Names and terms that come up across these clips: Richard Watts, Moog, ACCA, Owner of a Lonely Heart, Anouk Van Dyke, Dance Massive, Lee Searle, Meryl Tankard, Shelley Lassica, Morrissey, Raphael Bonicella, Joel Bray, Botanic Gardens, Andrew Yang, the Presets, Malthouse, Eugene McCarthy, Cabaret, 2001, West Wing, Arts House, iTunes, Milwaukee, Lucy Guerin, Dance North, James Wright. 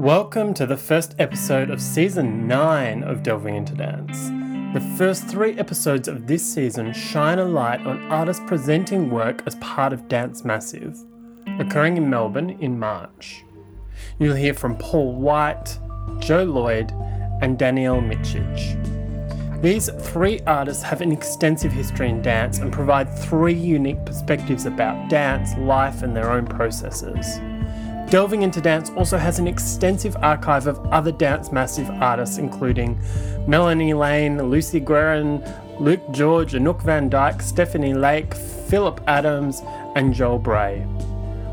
Welcome to the first episode of Season 9 of Delving Into Dance. The first three episodes of this season shine a light on artists presenting work as part of Dance Massive, occurring in Melbourne in March. You'll hear from Paul White, Joe Lloyd and Danielle Mitchidge. These three artists have an extensive history in dance and provide three unique perspectives about dance, life and their own processes. Delving Into Dance also has an extensive archive of other Dance Massive artists, including Melanie Lane, Lucy Guerin, Luke George, Anouk Van Dyke, Stephanie Lake, Philip Adams, and Joel Bray.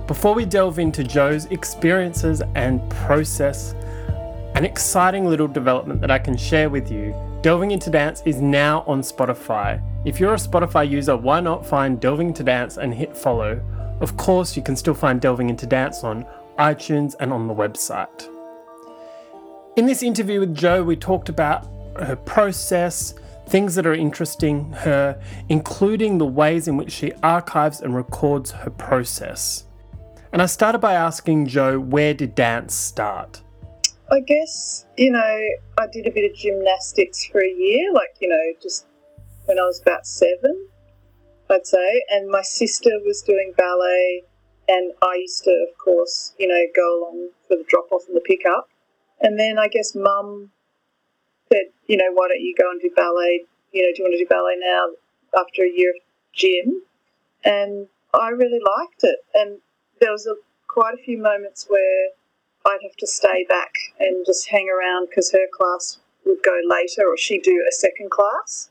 Before we delve into Joe's experiences and process, an exciting little development that I can share with you, Delving Into Dance is now on Spotify. If you're a Spotify user, why not find Delving Into Dance and hit follow? Of course, you can still find Delving Into Dance on iTunes and on the website. In this interview with Joe, we talked about her process, things that are interesting her, including the ways in which she archives and records her process. And I started by asking Joe, where did dance start? I guess, I did a bit of gymnastics for a year, just when I was about 7, I'd say. And my sister was doing ballet. And I used to, of course, go along for the drop-off and the pick-up. And then I guess Mum said, why don't you go and do ballet? Do you want to do ballet now after a year of gym? And I really liked it. And there was quite a few moments where I'd have to stay back and just hang around because her class would go later or she'd do a second class.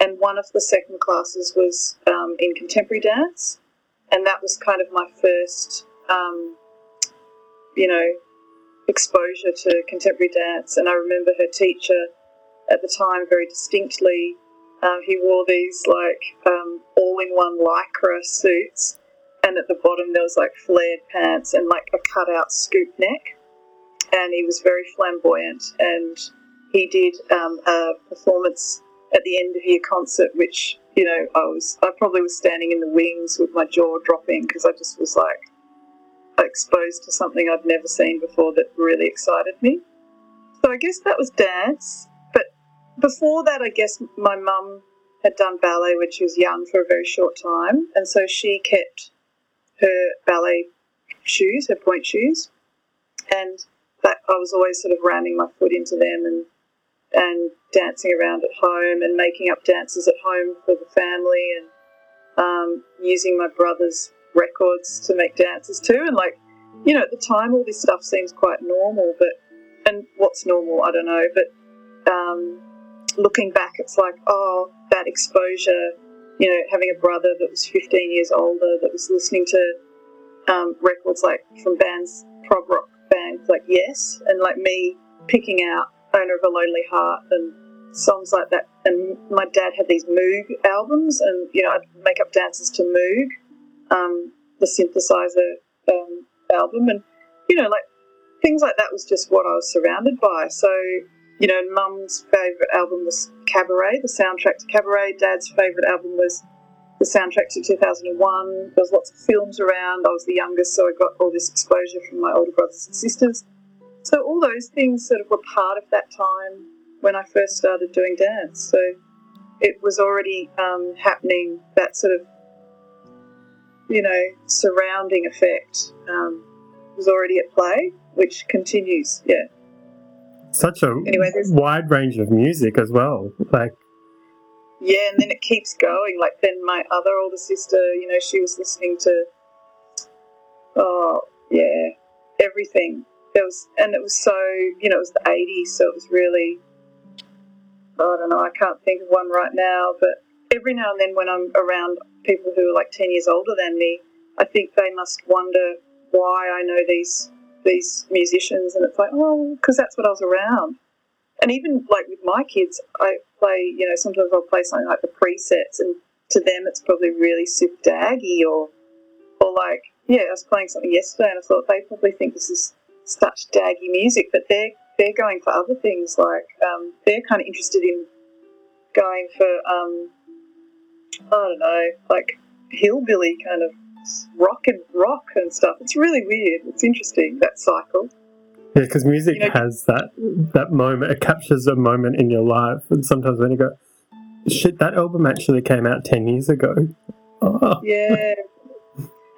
And one of the second classes was in contemporary dance. And that was kind of my first, exposure to contemporary dance. And I remember her teacher at the time very distinctly. He wore these all-in-one lycra suits, and at the bottom there was flared pants and a cut-out scoop neck. And he was very flamboyant. And he did a performance at the end of year concert, which. I probably was standing in the wings with my jaw dropping because I just was exposed to something I'd never seen before that really excited me. So I guess that was dance. But before that, I guess my mum had done ballet when she was young for a very short time. And so she kept her ballet shoes, her point shoes. And that I was always sort of ramming my foot into them and dancing around at home and making up dances at home for the family and using my brother's records to make dances too. And at the time all this stuff seems quite normal, and what's normal, I don't know. But looking back, it's that exposure, having a brother that was 15 years older that was listening to records from bands, prog rock bands Yes, and me picking out Owner of a Lonely Heart and songs like that. And my dad had these Moog albums and, I'd make up dances to Moog, the synthesizer album. And, things like that was just what I was surrounded by. So, Mum's favourite album was Cabaret, the soundtrack to Cabaret. Dad's favourite album was the soundtrack to 2001. There was lots of films around. I was the youngest, so I got all this exposure from my older brothers and sisters. So all those things sort of were part of that time when I first started doing dance. So it was already happening, that sort of, surrounding effect was already at play, which continues, yeah. Such a wide range of music as well. Yeah, and then it keeps going. Then my other older sister, she was listening to, everything. It was so, it was the 80s, so it was really, I don't know, I can't think of one right now, but every now and then when I'm around people who are 10 years older than me, I think they must wonder why I know these musicians, and it's because that's what I was around. And even, with my kids, I play, sometimes I'll play something like the Presets, and to them it's probably really super daggy, or I was playing something yesterday and I thought they probably think this is such daggy music, but they're going for other things they're kind of interested in going for hillbilly kind of rock and stuff. It's really weird. It's interesting, that cycle. Yeah, because music has that moment. It captures a moment in your life, and sometimes when you go, shit, that album actually came out 10 years ago. Oh. Yeah.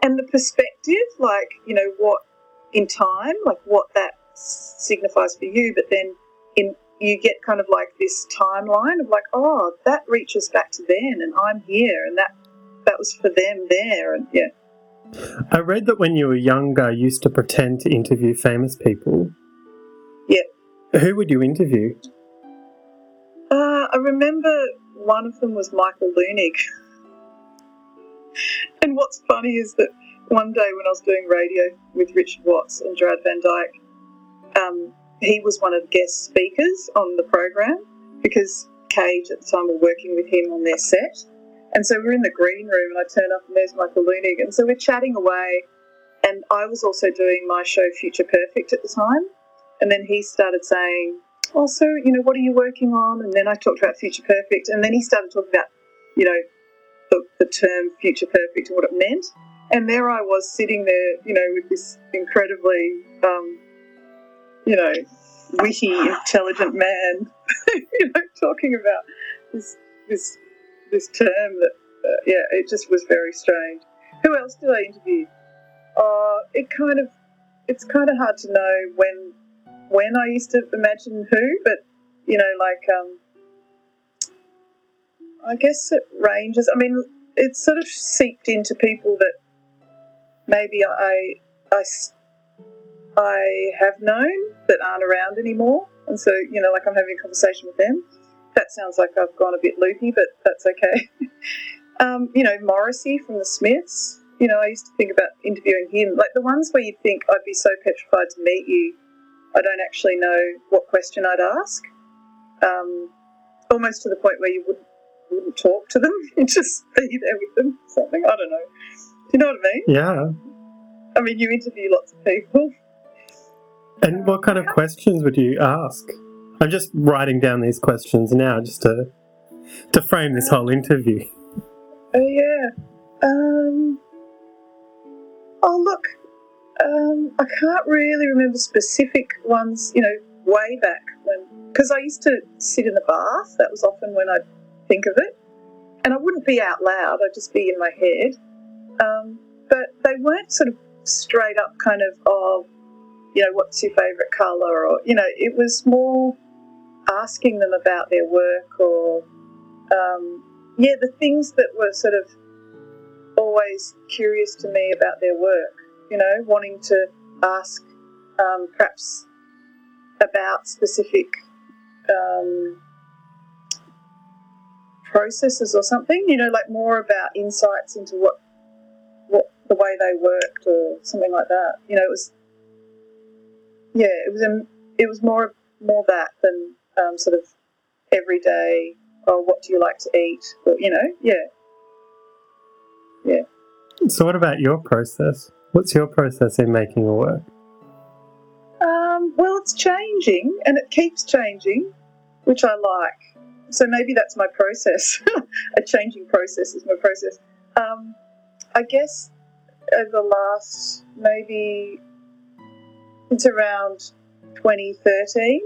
And the perspective, like, you know, what in time, like what that signifies for you, but then you get kind of like this timeline of like, oh, that reaches back to then and I'm here and that was for them there. And yeah. I read that when you were younger you used to pretend to interview famous people. Yep. Who would you interview? I remember one of them was Michael Leunig. And what's funny is that one day when I was doing radio with Richard Watts and Gerard Van Dyke, he was one of the guest speakers on the program because Cage at the time were working with him on their set. And so we're in the green room and I turn up and there's Michael Leunig. And so we're chatting away and I was also doing my show Future Perfect at the time. And then he started saying, oh, so, you know, what are you working on? And then I talked about Future Perfect. And then he started talking about, you know, the term Future Perfect and what it meant. And there I was sitting there, you know, with this incredibly, you know, witty, intelligent man, you know, talking about this term that, yeah, it just was very strange. Who else did I interview? It's kind of hard to know when I used to imagine who, but, you know, like, I guess it ranges. I mean, it's sort of seeped into people that maybe I have known that aren't around anymore. And so, you know, like I'm having a conversation with them. That sounds like I've gone a bit loopy, but that's okay. You know, Morrissey from the Smiths. You know, I used to think about interviewing him. Like the ones where you'd think I'd be so petrified to meet you, I don't actually know what question I'd ask. Almost to the point where you wouldn't talk to them. You'd just be there with them or something. I don't know. Do you know what I mean? Yeah. I mean, you interview lots of people. And what kind of questions would you ask? I'm just writing down these questions now just to frame this whole interview. Oh, yeah. Oh, look, I can't really remember specific ones, you know, way back when, because I used to sit in the bath. That was often when I'd think of it. And I wouldn't be out loud. I'd just be in my head. But they weren't sort of straight up kind of, oh, you know, what's your favourite colour? Or, you know, it was more asking them about their work or, yeah, the things that were sort of always curious to me about their work, you know, wanting to ask perhaps about specific processes or something, you know, like more about insights into what the way they worked or something like that. You know, it was, yeah, it was more that than sort of everyday, oh, what do you like to eat? Or, you know, yeah. So what about your process? What's your process in making a work? Well, it's changing and it keeps changing, which I like. So maybe that's my process. A changing process is my process. I guess over the last maybe it's around 2013,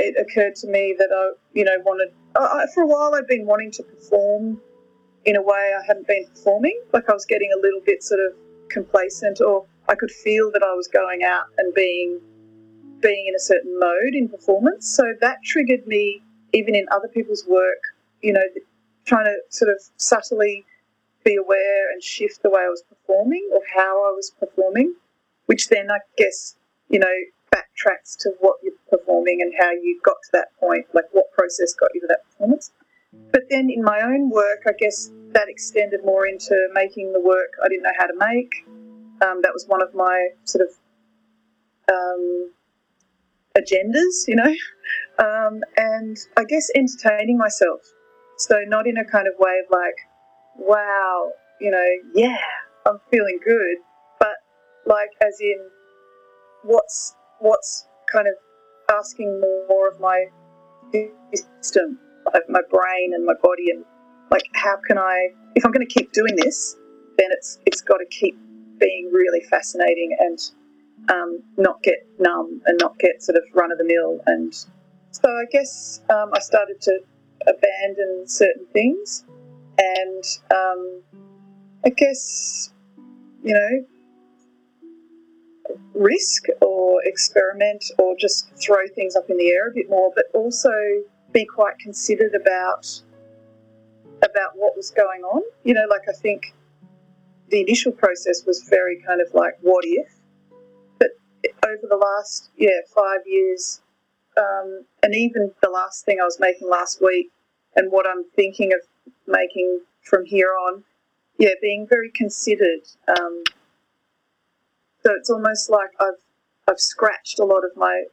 it occurred to me that I, you know, wanted. For a while, I'd been wanting to perform in a way I hadn't been performing. Like I was getting a little bit sort of complacent, or I could feel that I was going out and being in a certain mode in performance. So that triggered me, even in other people's work, you know, trying to sort of subtly be aware and shift the way I was performing or how I was performing, which then I guess, you know, backtracks to what you're performing and how you got to that point, like what process got you to that performance. But then in my own work, I guess that extended more into making the work I didn't know how to make. That was one of my sort of agendas, you know, and I guess entertaining myself. So not in a kind of way of like, wow, you know, yeah, I'm feeling good, but like as in what's kind of asking more of my system, like my brain and my body, and like how can I, if I'm going to keep doing this, then it's got to keep being really fascinating and not get numb and not get sort of run-of-the-mill. And so I guess I started to abandon certain things, and I guess, you know, risk or experiment or just throw things up in the air a bit more, but also be quite considered about what was going on. You know, like, I think the initial process was very kind of like, what if? But over the last 5 years, and even the last thing I was making last week and what I'm thinking of making from here on, being very considered. So it's almost like I've scratched a lot of my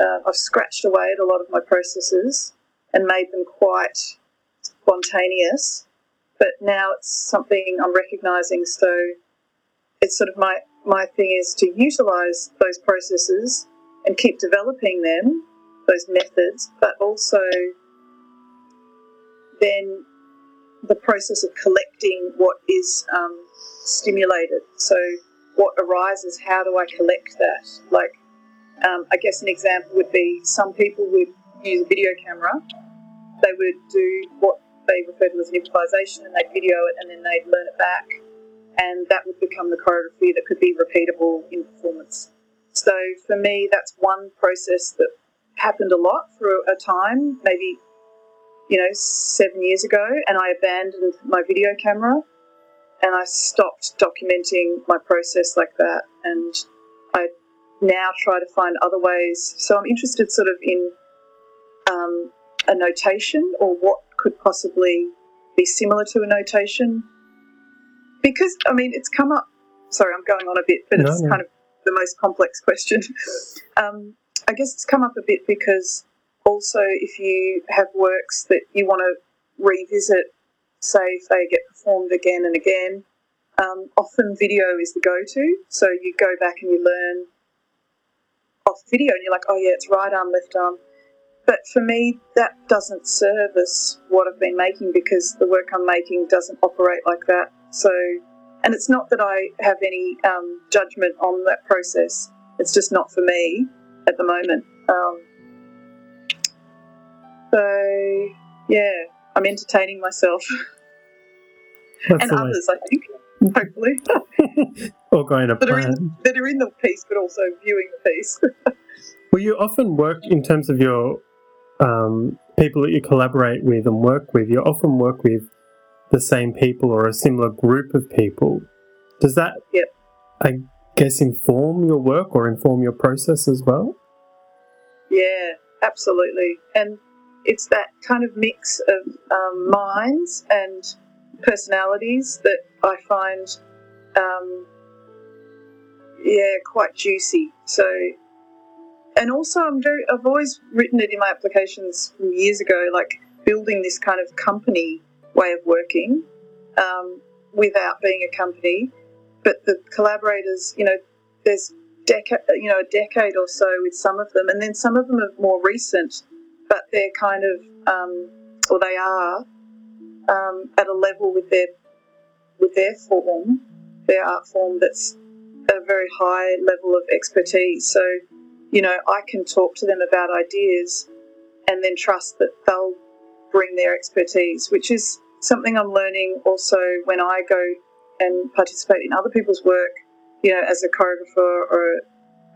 I've scratched away at a lot of my processes and made them quite spontaneous, but now it's something I'm recognising. So it's sort of my thing is to utilise those processes and keep developing them, those methods, but also then the process of collecting what is stimulated. So what arises, how do I collect that? Like, I guess an example would be some people would use a video camera. They would do what they refer to as an improvisation, and they'd video it and then they'd learn it back, and that would become the choreography that could be repeatable in performance. So for me, that's one process that happened a lot for a time, maybe, 7 years ago, and I abandoned my video camera and I stopped documenting my process like that, and I now try to find other ways. So I'm interested sort of in a notation, or what could possibly be similar to a notation, because, it's come up. Sorry, I'm going on a bit, but it's kind of the most complex question. I guess it's come up a bit because also if you have works that you want to revisit, say if they get performed again and again, often video is the go-to. So you go back and you learn off video and you're like, it's right arm, left arm. But for me, that doesn't service what I've been making, because the work I'm making doesn't operate like that. So, and it's not that I have any judgment on that process. It's just not for me at the moment. I'm entertaining myself. That's and others, I think, hopefully. Or going to plan. That are in the piece, but also viewing the piece. Well, you often work in terms of your people that you collaborate with and work with. You often work with the same people or a similar group of people. Does that, I guess, inform your work or inform your process as well? Yeah, absolutely. And it's that kind of mix of minds and personalities that I find, quite juicy. So, and also I've always written it in my applications from years ago, like building this kind of company way of working without being a company. But the collaborators, there's a decade or so with some of them, and then some of them are more recent, but they're kind of, or they are, at a level with their form, their art form, that's at a very high level of expertise. So, I can talk to them about ideas and then trust that they'll bring their expertise, which is something I'm learning also when I go and participate in other people's work, as a choreographer or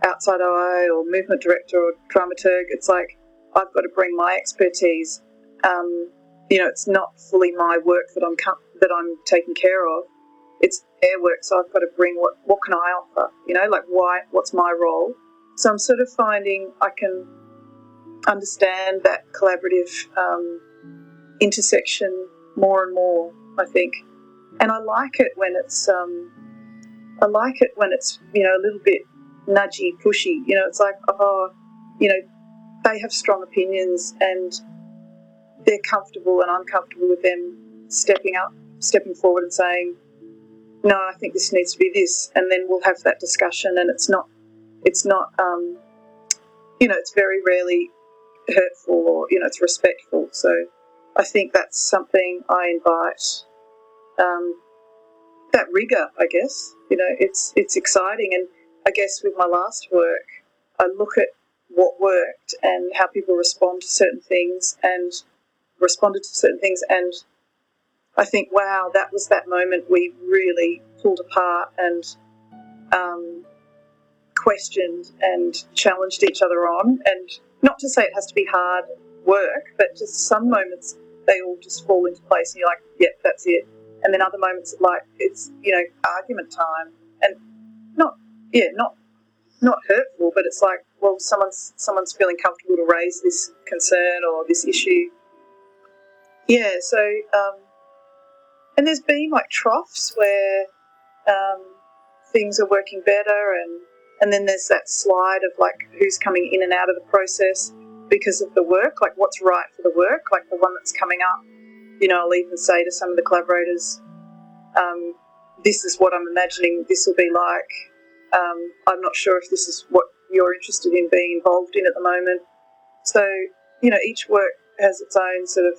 outside eye or movement director or dramaturg. It's like, I've got to bring my expertise. It's not fully my work that I'm taking care of. It's their work, so I've got to bring what can I offer? What's my role? So I'm sort of finding I can understand that collaborative intersection more and more, I think. And I like it when it's a little bit nudgy, pushy. It's like, they have strong opinions and they're comfortable, and I'm comfortable with them stepping forward and saying, no, I think this needs to be this, and then we'll have that discussion. And it's very rarely hurtful, or it's respectful. So I think that's something I invite, that rigor, I guess. It's exciting, and I guess with my last work, I look at what worked and how people responded to certain things, and I think, wow, that was that moment we really pulled apart and questioned and challenged each other on. And not to say it has to be hard work, but just some moments they all just fall into place and you're like, yep, yeah, that's it. And then other moments, like, it's, you know, argument time, and not hurtful, but it's like, well, someone's feeling comfortable to raise this concern or this issue. Yeah, so and there's been like troughs where things are working better, and then there's that slide of like who's coming in and out of the process because of the work, like what's right for the work, like the one that's coming up. You know, I'll even say to some of the collaborators, this is what I'm imagining this will be like. I'm not sure if this is what you're interested in being involved in at the moment. So, you know, each work has its own sort of,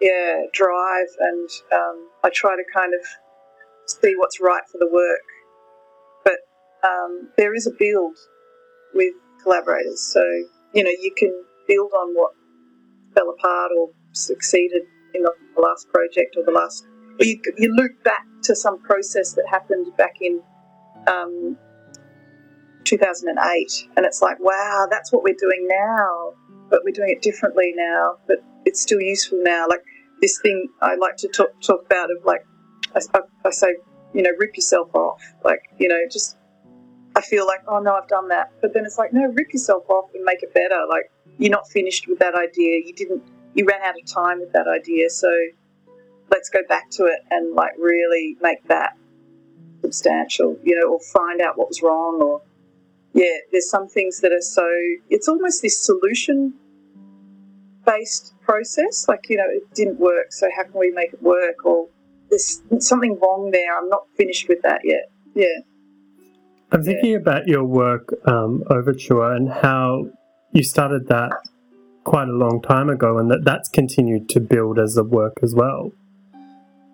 yeah, drive, and I try to kind of see what's right for the work. But there is a build with collaborators. So, you know, you can build on what fell apart or succeeded in the last project or the last... Or you loop back to some process that happened back in 2008, and it's like, wow, that's what we're doing now, but we're doing it differently now, but it's still useful now. Like this thing I like to talk about of like, I say, you know, rip yourself off. Like, you know, just I feel like, oh no, I've done that, but then it's like, no, rip yourself off and make it better. Like you're not finished with that idea. You ran out of time with that idea, so let's go back to it and like really make that substantial, you know, or find out what was wrong. Or yeah, there's some things that are so, it's almost this solution-based process, like, you know, it didn't work, so how can we make it work? Or there's something wrong there, I'm not finished with that yet. Yeah. I'm thinking about your work, Overture, and how you started that quite a long time ago, and that's continued to build as a work as well.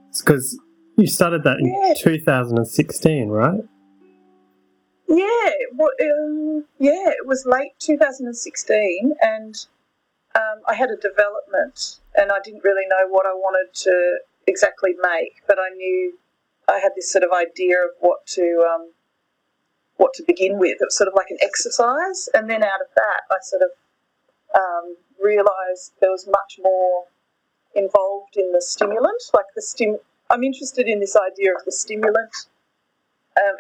It's because you started that in 2016, right? Yeah, well, it was late 2016, and I had a development, and I didn't really know what I wanted to exactly make, but I knew I had this sort of idea of what to begin with. It was sort of like an exercise, and then out of that, I sort of realised there was much more involved in the stimulant. Like I'm interested in this idea of the stimulant.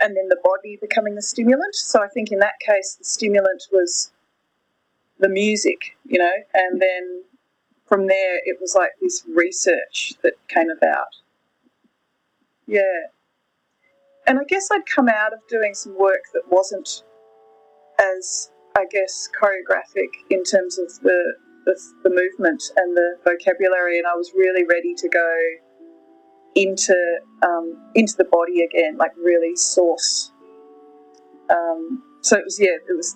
And then the body becoming the stimulant. So I think in that case the stimulant was the music, you know, and then from there it was like this research that came about. Yeah. And I guess I'd come out of doing some work that wasn't as, I guess, choreographic in terms of the movement and the vocabulary, and I was really ready to go into the body again, like really source. So it was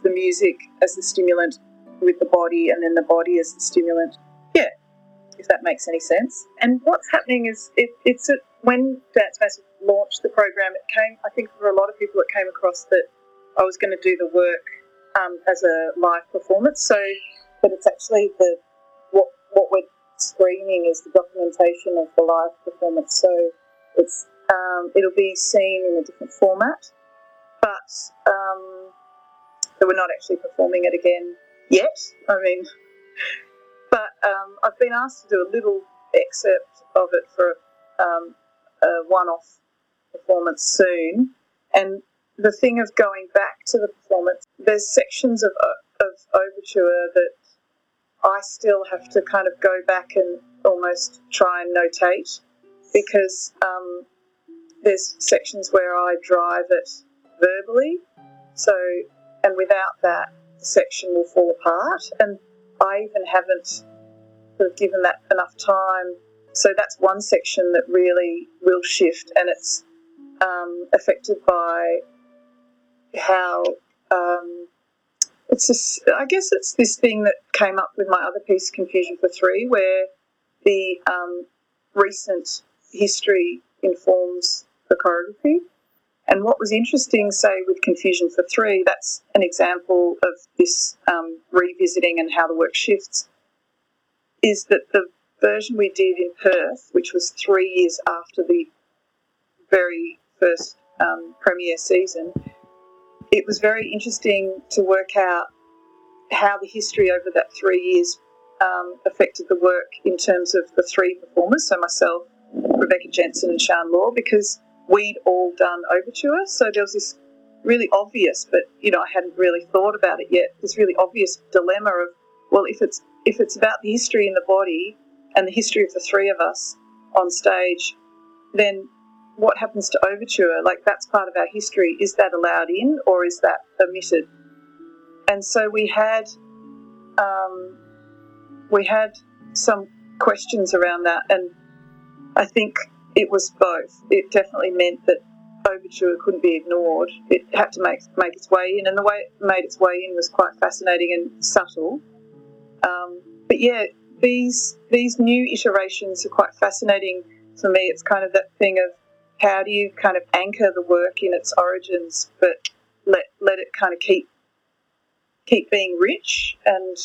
the music as the stimulant with the body, and then the body as the stimulant. Yeah, if that makes any sense. And what's happening is when Dance Massive launched the program, it came, I think for a lot of people, it came across that I was going to do the work as a live performance. So, but it's actually the what we're screening is the documentation of the live performance, so it's it'll be seen in a different format, but so we're not actually performing it again yet. I mean, but I've been asked to do a little excerpt of it for a one-off performance soon. And the thing of going back to the performance, there's sections of Overture that I still have to kind of go back and almost try and notate, because there's sections where I drive it verbally, so, and without that the section will fall apart, and I even haven't sort of given that enough time. So that's one section that really will shift, and it's affected by how... It's just, I guess it's this thing that came up with my other piece, Confusion for Three, where the recent history informs the choreography. And what was interesting, say, with Confusion for Three, that's an example of this revisiting and how the work shifts, is that the version we did in Perth, which was 3 years after the very first premiere season, it was very interesting to work out how the history over that 3 years affected the work in terms of the three performers, so myself, Rebecca Jensen and Shian Law, because we'd all done Overture, so there was this really obvious, but, you know, I hadn't really thought about it yet, this really obvious dilemma of, well, if it's about the history in the body and the history of the three of us on stage, then what happens to Overture? Like, that's part of our history. Is that allowed in or is that omitted? And so we had some questions around that, and I think it was both. It definitely meant that Overture couldn't be ignored. It had to make its way in, and the way it made its way in was quite fascinating and subtle. But yeah, these new iterations are quite fascinating for me. It's kind of that thing of how do you kind of anchor the work in its origins, but let it kind of keep being rich and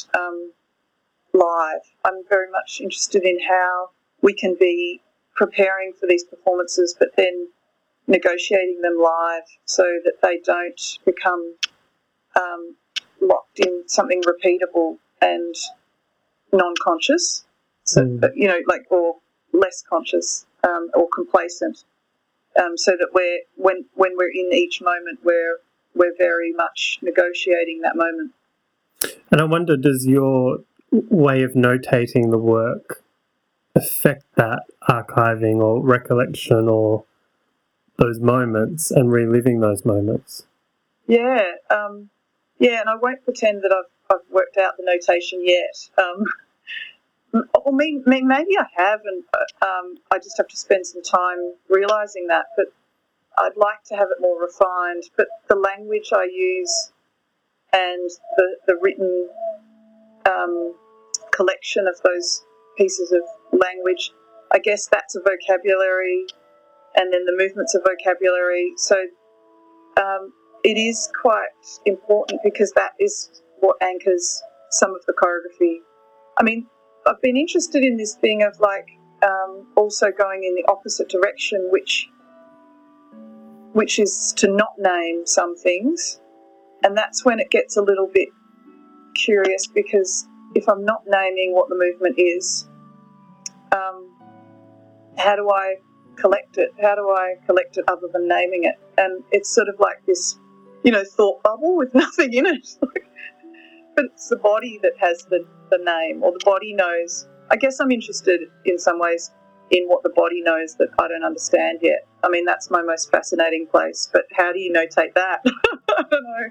live. I'm very much interested in how we can be preparing for these performances but then negotiating them live so that they don't become locked in something repeatable and non-conscious, so you know, like, or less conscious or complacent, so that we're when we're in each moment, we're very much negotiating that moment. And I wonder, does your way of notating the work affect that archiving or recollection or those moments and reliving those moments? Yeah, and I won't pretend that I've worked out the notation yet. Or maybe I have, and I just have to spend some time realising that. But I'd like to have it more refined. But the language I use and the written collection of those pieces of language, I guess that's a vocabulary, and then the movements are vocabulary. So it is quite important because that is what anchors some of the choreography. I mean, I've been interested in this thing of, like, also going in the opposite direction, which is to not name some things, and that's when it gets a little bit curious, because if I'm not naming what the movement is, how do I collect it? How do I collect it other than naming it? And it's sort of like this, you know, thought bubble with nothing in it. But it's the body that has the name, or the body knows. I guess I'm interested in some ways in what the body knows that I don't understand yet. I mean, that's my most fascinating place, but how do you notate that? I don't know.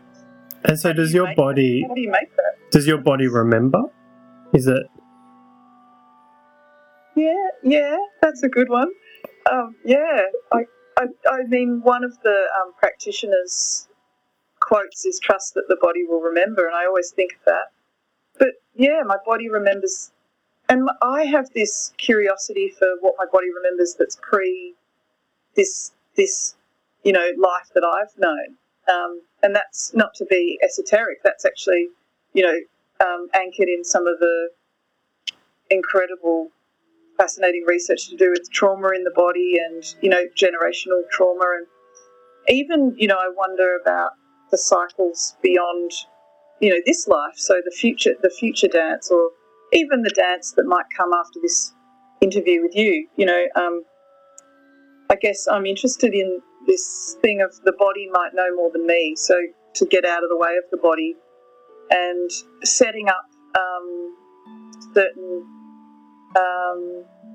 And so does your body... How do you make that? Does your body remember? Is it... Yeah, that's a good one. I mean, one of the practitioners' quotes is trust that the body will remember, and I always think of that. But yeah, my body remembers, and I have this curiosity for what my body remembers that's pre this you know, life that I've known, and that's not to be esoteric. That's actually, you know, anchored in some of the incredible, fascinating research to do with trauma in the body and, you know, generational trauma, and even, you know, I wonder about the cycles beyond, you know, this life, so the future dance, or even the dance that might come after this interview with you, you know. I guess I'm interested in this thing of the body might know more than me, so to get out of the way of the body and setting up certain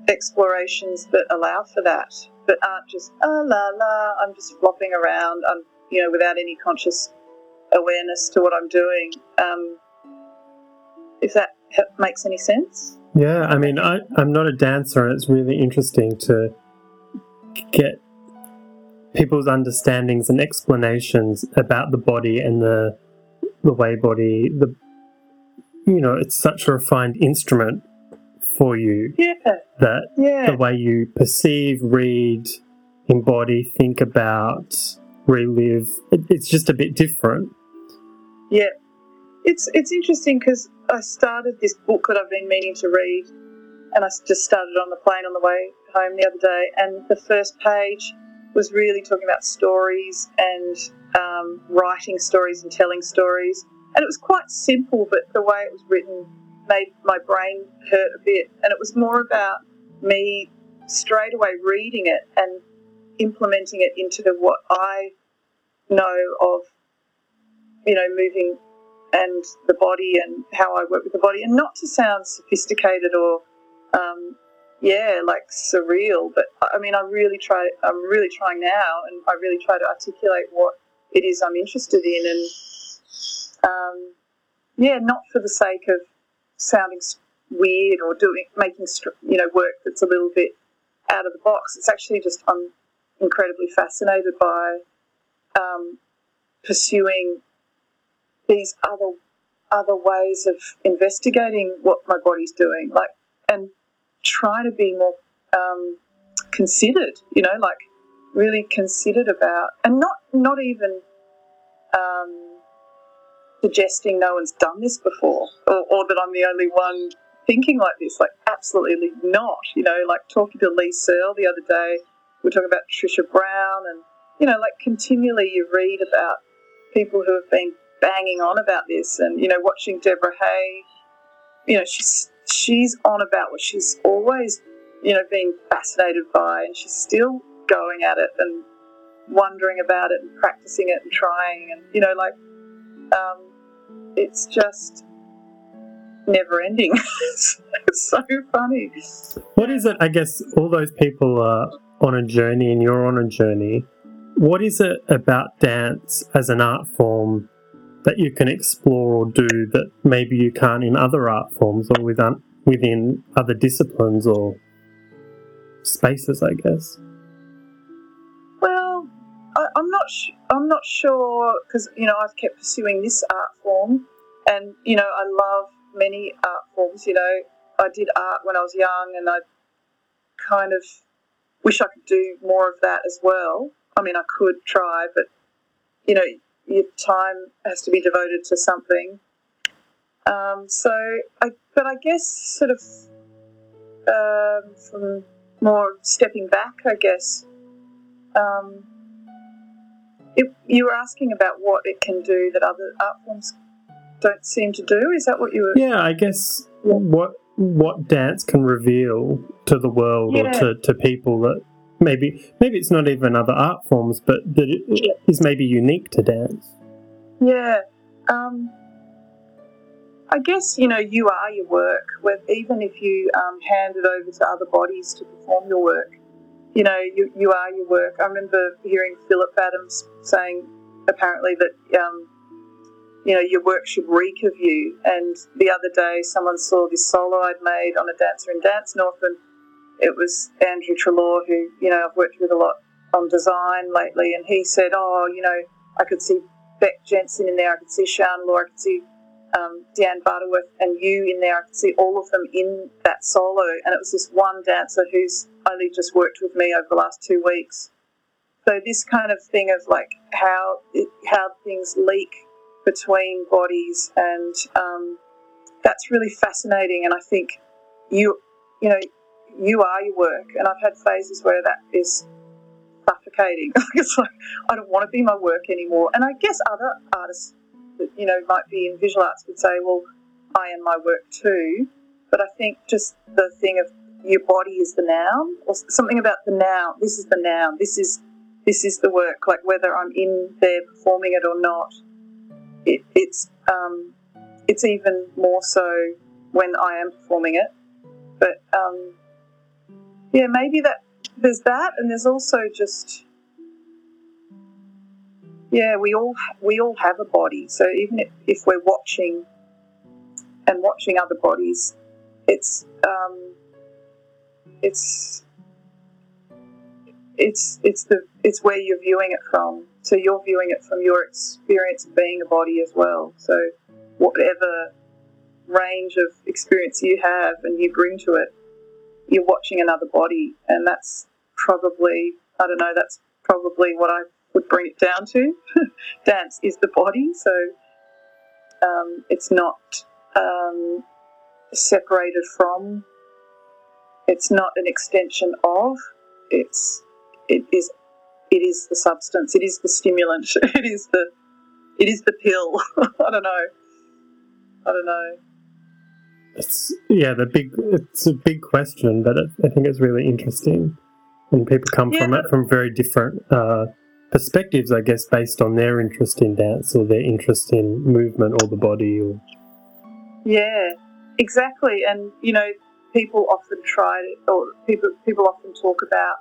explorations that allow for that, but aren't just I'm just flopping around, I'm, you know, without any conscious awareness to what I'm doing. If that makes any sense. Yeah, I mean, I'm not a dancer, and it's really interesting to get people's understandings and explanations about the body and the way body, the, you know, it's such a refined instrument for you. Yeah. That the way you perceive, read, embody, think about, relive. It's just a bit different. Yeah. It's interesting because I started this book that I've been meaning to read, and I just started on the plane on the way home the other day, and the first page was really talking about stories and writing stories and telling stories. And it was quite simple, but the way it was written made my brain hurt a bit. And it was more about me straight away reading it and implementing it into what I know of, you know, moving and the body and how I work with the body. And not to sound sophisticated or, like surreal, but I mean, I'm really trying now, and I really try to articulate what it is I'm interested in, and not for the sake of sounding weird or making work that's a little bit out of the box. It's actually just I'm incredibly fascinated by pursuing these other ways of investigating what my body's doing, like, and try to be more considered, really considered about, and not even suggesting no one's done this before or that I'm the only one thinking like this. Like, absolutely not. Talking to Lee Searle the other day, we were talking about Trisha Brown, and, continually you read about people who have been banging on about this, and, watching Deborah Hay, she's on about what she's always, been fascinated by, and she's still going at it and wondering about it and practicing it and trying, and, it's just never ending. It's so funny. What is it, I guess, all those people are on a journey and you're on a journey. What is it about dance as an art form that you can explore or do that maybe you can't in other art forms or within other disciplines or spaces, I guess? Well, I'm not sure, because, I've kept pursuing this art form, and, I love many art forms. I did art when I was young, and I kind of wish I could do more of that as well. I mean, I could try, but, your time has to be devoted to something. I guess sort of from more stepping back, I guess, you were asking about what it can do that other art forms don't seem to do. Is that what you were? Yeah, I guess what dance can reveal to the world, yeah, or to people that maybe it's not even other art forms, but that it is maybe unique to dance. Yeah. I guess, you are your work, even if you hand it over to other bodies to perform your work. You are your work. I remember hearing Philip Adams saying, apparently, that, your work should reek of you. And the other day someone saw this solo I'd made on a dancer in Dance North, and it was Andrew Treloar, who, I've worked with a lot on design lately, and he said, I could see Rebecca Jensen in there, I could see Shian Law, I could see Deanne Butterworth and you in there, I could see all of them in that solo. And it was this one dancer who's only just worked with me over the last 2 weeks. So this kind of thing of, like, how things leak between bodies, and that's really fascinating. And I think you are your work, and I've had phases where that is suffocating. It's like, I don't want to be my work anymore. And I guess other artists that, might be in visual arts would say, well, I am my work too. But I think just the thing of your body is the noun, or something about the noun. This is the noun. This is the work. Like, whether I'm in there performing it or not, it's even more so when I am performing it. But maybe that there's that, and there's also just, we all have a body. So even if we're watching other bodies, it's where you're viewing it from. So you're viewing it from your experience of being a body as well. So whatever range of experience you have and you bring to it, you're watching another body, and that's probably what I would bring it down to. Dance is the body, so it's not separated from, it's not an extension of, it is the substance, it is the stimulant, it is the pill. I don't know. It's a big question, but I think it's really interesting. And people come from it from very different perspectives, I guess, based on their interest in dance or their interest in movement or the body. Or... Yeah, exactly. And, you know, people often people often talk about,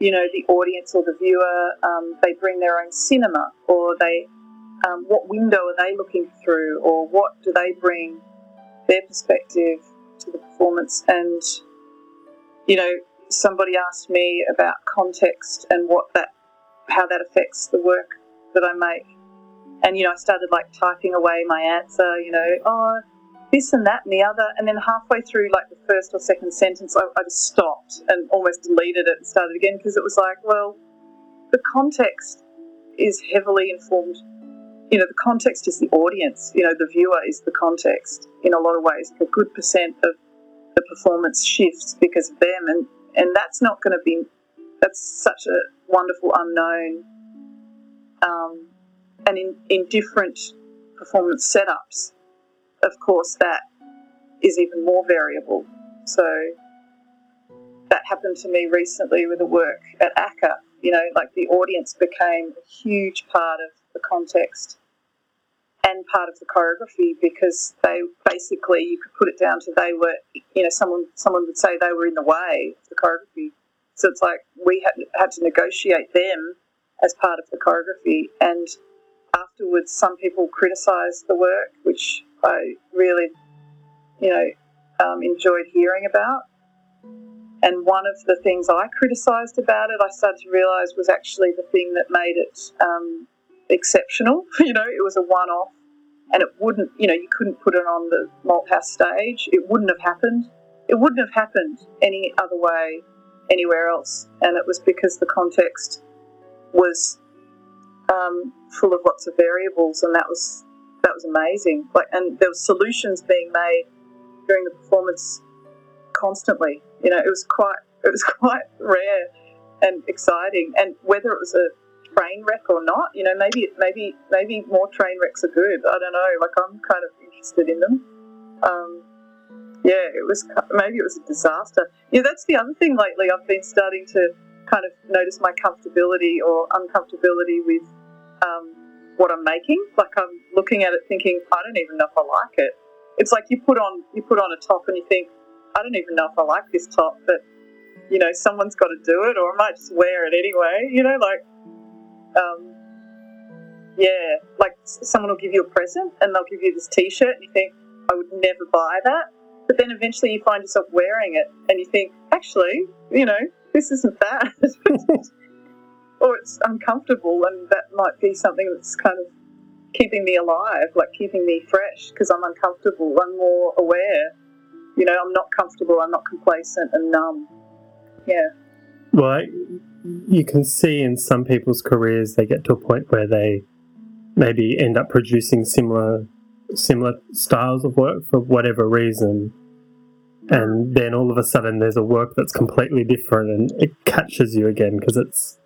you know, the audience or the viewer, they bring their own cinema, or they what window are they looking through, or what do they bring their perspective to the performance. And, you know, somebody asked me about context and how that affects the work that I make. And, you know, I started like typing away my answer, you know, this and that and the other. And then halfway through like the first or second sentence, I just stopped and almost deleted it and started again, because it was like, well, the context is heavily informed. You know, the context is the audience. You know, the viewer is the context in a lot of ways. A good percent of the performance shifts because of them, and that's not going to be... That's such a wonderful unknown. And in different performance setups, of course, that is even more variable. So that happened to me recently with a work at ACCA. You know, like the audience became a huge part of the context and part of the choreography, because they basically, you could put it down to, they were, you know, someone would say they were in the way of the choreography. So it's like we had to negotiate them as part of the choreography. And afterwards, some people criticised the work, which I really, you know, enjoyed hearing about. And one of the things I criticised about it, I started to realise, was actually the thing that made it exceptional. You know, it was a one-off, and it wouldn't, you know, you couldn't put it on the Malthouse stage. It wouldn't have happened. It wouldn't have happened any other way, anywhere else. And it was because the context was full of lots of variables, and that was amazing. Like, and there were solutions being made during the performance constantly. You know, it was quite rare and exciting. And whether it was a train wreck or not, you know, maybe more train wrecks are good. I don't know. Like, I'm kind of interested in them. It was, maybe it was a disaster. Yeah, that's the other thing lately. I've been starting to kind of notice my comfortability or uncomfortability with what I'm making. Like, I'm looking at it thinking, I don't even know if I like it. It's like you put on a top and you think, I don't even know if I like this top, but, you know, someone's got to do it, or I might just wear it anyway, you know, like, like someone will give you a present and they'll give you this T-shirt and you think, I would never buy that. But then eventually you find yourself wearing it and you think, actually, you know, this isn't bad. Or it's uncomfortable, and that might be something that's kind of keeping me alive, like keeping me fresh, because I'm uncomfortable, I'm more aware. You know, I'm not comfortable, I'm not complacent and numb. Yeah. Well, you can see in some people's careers they get to a point where they maybe end up producing similar styles of work for whatever reason, and then all of a sudden there's a work that's completely different and it catches you again, because it's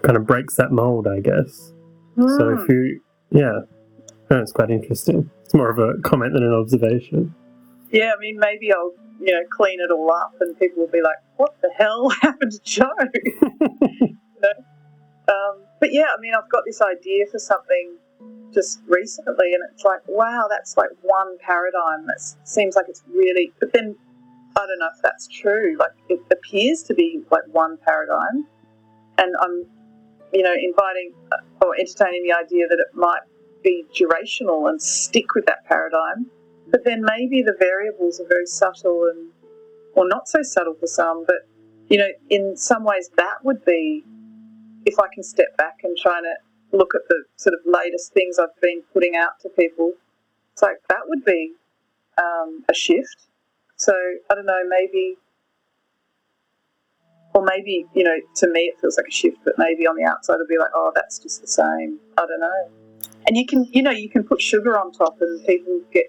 kind of breaks that mould, I guess. Mm. So if you... Yeah. No, it's quite interesting. It's more of a comment than an observation. Yeah, I mean, maybe I'll, you know, clean it all up and people will be like, what the hell happened to Joe? You know? But, yeah, I mean, I've got this idea for something just recently, and it's like, wow, that's like one paradigm. That seems like it's really... But then I don't know if that's true. Like, it appears to be like one paradigm, and I'm, you know, inviting or entertaining the idea that it might be durational and stick with that paradigm. But then maybe the variables are very subtle and, or not so subtle for some, but, you know, in some ways that would be, if I can step back and try to look at the sort of latest things I've been putting out to people, it's like that would be a shift. So I don't know, maybe Or maybe, you know, to me it feels like a shift, but maybe on the outside it'll be like, oh, that's just the same. I don't know. And you can, you know, you can put sugar on top and people get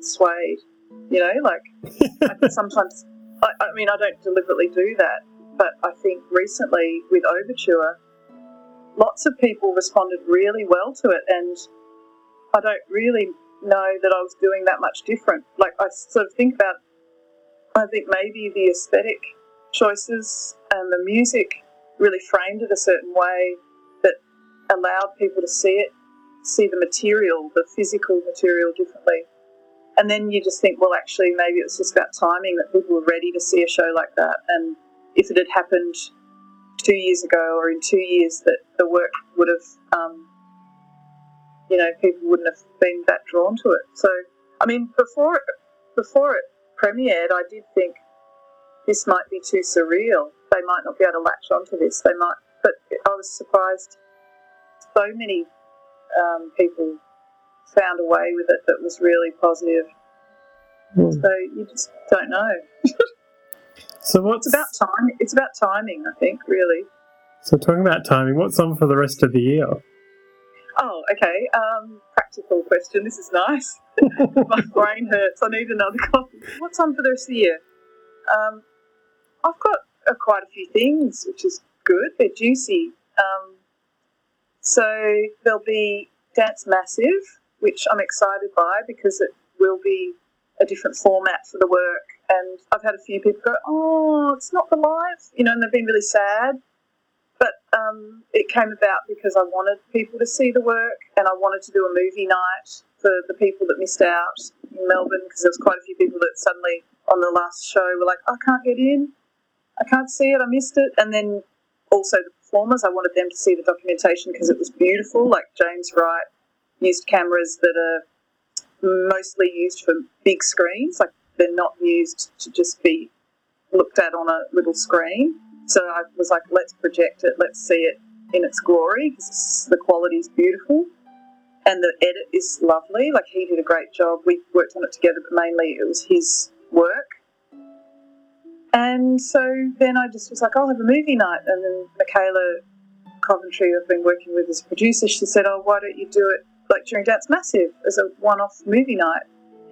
swayed, you know, like I sometimes, I mean, I don't deliberately do that, but I think recently with Overture, lots of people responded really well to it, and I don't really know that I was doing that much different. Like I sort of think about, I think maybe the aesthetic choices and the music really framed it a certain way that allowed people to see it, see the material, the physical material differently. And then you just think, well, actually, maybe it's just about timing, that people were ready to see a show like that. And if it had happened 2 years ago or in 2 years, that the work would have, you know, people wouldn't have been that drawn to it. So, I mean, before it premiered, I did think this might be too surreal. They might not be able to latch onto this. They might, but I was surprised so many people found a way with it that was really positive. So you just don't know. So what's it's about time? It's about timing, I think, really. So talking about timing, what's on for the rest of the year? Oh, okay. Practical question. This is nice. My brain hurts. I need another coffee. What's on for the rest of the year? I've got quite a few things, which is good. They're juicy. So there'll be Dance Massive, which I'm excited by because it will be a different format for the work. And I've had a few people go, oh, it's not the live, you know, and they've been really sad. But it came about because I wanted people to see the work, and I wanted to do a movie night for the people that missed out in Melbourne, because there was quite a few people that suddenly on the last show were like, I can't get in, I can't see it, I missed it. And then also the performers, I wanted them to see the documentation because it was beautiful. Like James Wright used cameras that are mostly used for big screens, like they're not used to just be looked at on a little screen. So I was like, let's project it, let's see it in its glory, because the quality is beautiful and the edit is lovely. Like he did a great job. We worked on it together, but mainly it was his work. And so then I just was like, I'll have a movie night. And then Michaela Coventry, I've been working with as a producer, she said, oh, why don't you do it like during Dance Massive as a one-off movie night?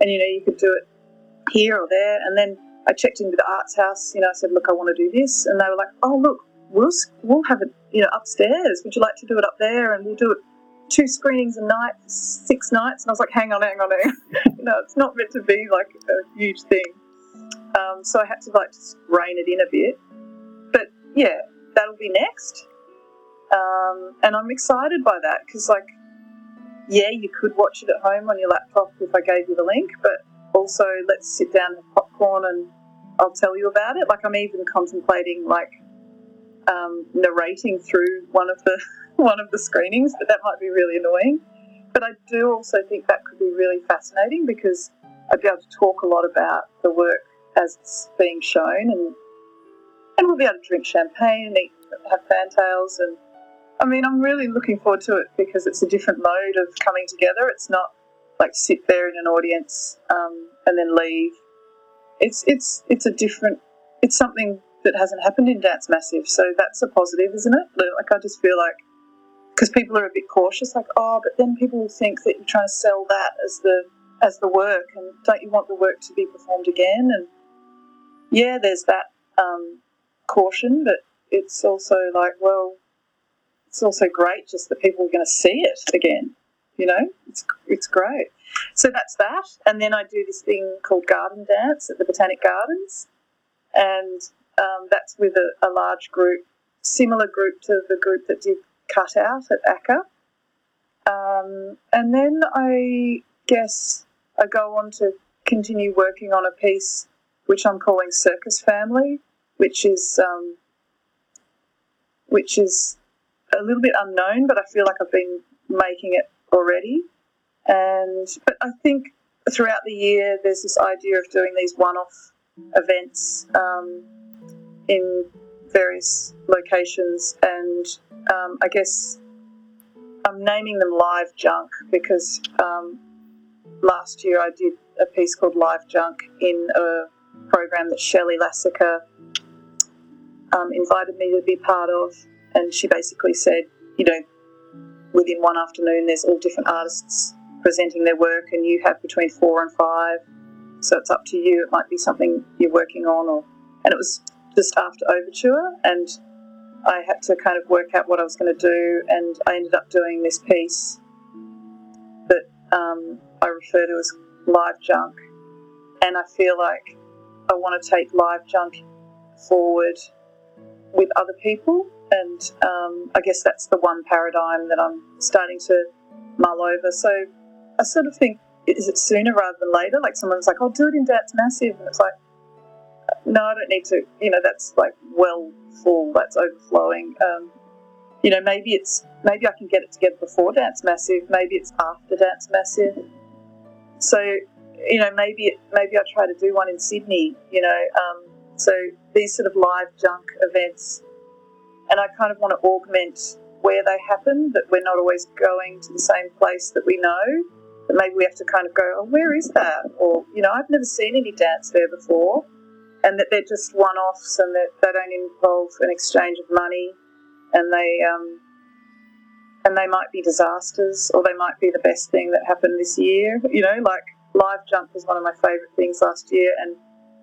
And, you know, you could do it here or there. And then I checked in with the Arts House, you know, I said, look, I want to do this. And they were like, oh, look, we'll have it, you know, upstairs. Would you like to do it up there? And we'll do it 2 screenings a night, 6 nights. And I was like, hang on. You know, it's not meant to be like a huge thing. So I had to like just rein it in a bit. But yeah, that'll be next. And I'm excited by that because, like, yeah, you could watch it at home on your laptop if I gave you the link, but also let's sit down and have popcorn and I'll tell you about it. Like I'm even contemplating like narrating through one of the screenings, but that might be really annoying. But I do also think that could be really fascinating because I'd be able to talk a lot about the work as it's being shown, and we'll be able to drink champagne and have fantails. And I mean, I'm really looking forward to it because it's a different mode of coming together. It's not like sit there in an audience and then leave. It's a different. It's something that hasn't happened in Dance Massive, so that's a positive, isn't it? Like I just feel like because people are a bit cautious, like oh, but then people will think that you're trying to sell that as the work, and don't you want the work to be performed again? And yeah, there's that caution, but it's also like well. It's also great just that people are going to see it again, you know. It's great. So that's that. And then I do this thing called Garden Dance at the Botanic Gardens, and that's with a large group, similar group to the group that did Cut Out at ACCA. And then I guess I go on to continue working on a piece which I'm calling Circus Family, which is a little bit unknown, but I feel like I've been making it already. But I think throughout the year there's this idea of doing these one-off events in various locations, and I guess I'm naming them Live Junk because last year I did a piece called Live Junk in a program that Shelley Lassica invited me to be part of, and she basically said, you know, within one afternoon there's all different artists presenting their work and you have between 4 and 5, so it's up to you, it might be something you're working on. Or, and it was just after Overture, and I had to kind of work out what I was going to do, and I ended up doing this piece that I refer to as live junk, and I feel like I want to take live junk forward with other people, and I guess that's the one paradigm that I'm starting to mull over. So I sort of think, is it sooner rather than later? Like someone's like, oh, do it in Dance Massive, and it's like, no, I don't need to, you know, that's like well full, that's overflowing. You know, maybe I can get it together before Dance Massive, maybe it's after Dance Massive. So, you know, maybe I try to do one in Sydney, you know, so these sort of live junk events, and I kind of want to augment where they happen, that we're not always going to the same place that we know, that maybe we have to kind of go, oh, where is that? Or, you know, I've never seen any dance there before, and that they're just one-offs and that they don't involve an exchange of money, and they might be disasters or they might be the best thing that happened this year. You know, like live jump was one of my favourite things last year, and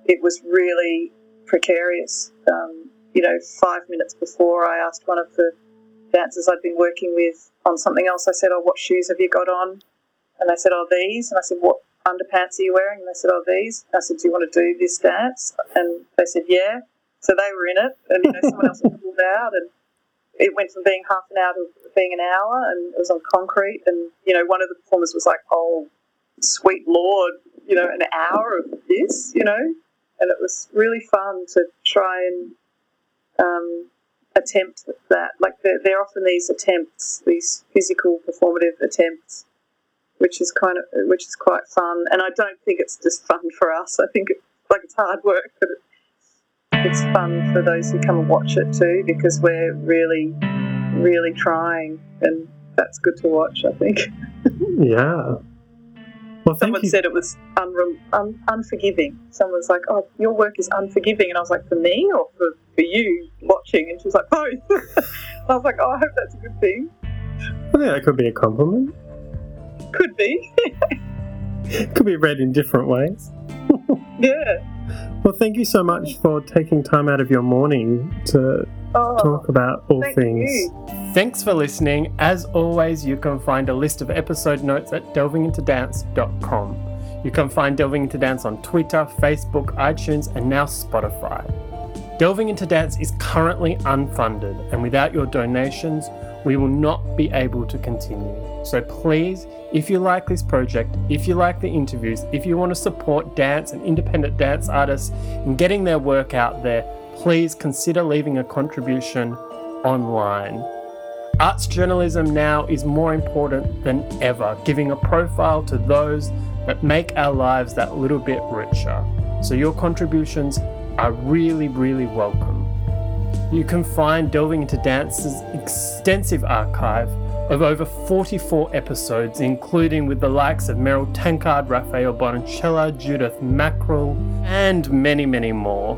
it was really precarious. You know, 5 minutes before I asked one of the dancers I'd been working with on something else, I said, oh, what shoes have you got on? And they said, oh, these. And I said, what underpants are you wearing? And they said, oh, these. And I said, do you want to do this dance? And they said, yeah. So they were in it, and, you know, someone else pulled out, and it went from being half an hour to being an hour, and it was on concrete, and, you know, one of the performers was like, oh, sweet Lord, you know, an hour of this, you know, and it was really fun to try and attempt that. Like they're often these attempts, these physical performative attempts, which is quite fun, and I don't think it's just fun for us. I think it's hard work, but it's fun for those who come and watch it too, because we're really, really trying, and that's good to watch, I think. Yeah. Well, someone said it was unforgiving. Someone was like, oh, your work is unforgiving. And I was like, for me or for you watching? And she was like, both. I was like, oh, I hope that's a good thing. I think that could be a compliment. Could be. Could be read in different ways. Yeah. Well, thank you so much for taking time out of your morning to talk about all things. You. Thanks for listening. As always, you can find a list of episode notes at delvingintodance.com. You can find Delving Into Dance on Twitter, Facebook, iTunes, and now Spotify. Delving Into Dance is currently unfunded, and without your donations, we will not be able to continue. So please, if you like this project, if you like the interviews, if you want to support dance and independent dance artists in getting their work out there, please consider leaving a contribution online. Arts journalism now is more important than ever, giving a profile to those that make our lives that little bit richer. So your contributions are really, really welcome. You can find Delving Into Dance's extensive archive of over 44 episodes, including with the likes of Meryl Tankard, Raphael Bonicella, Judith Mackrell, and many, many more.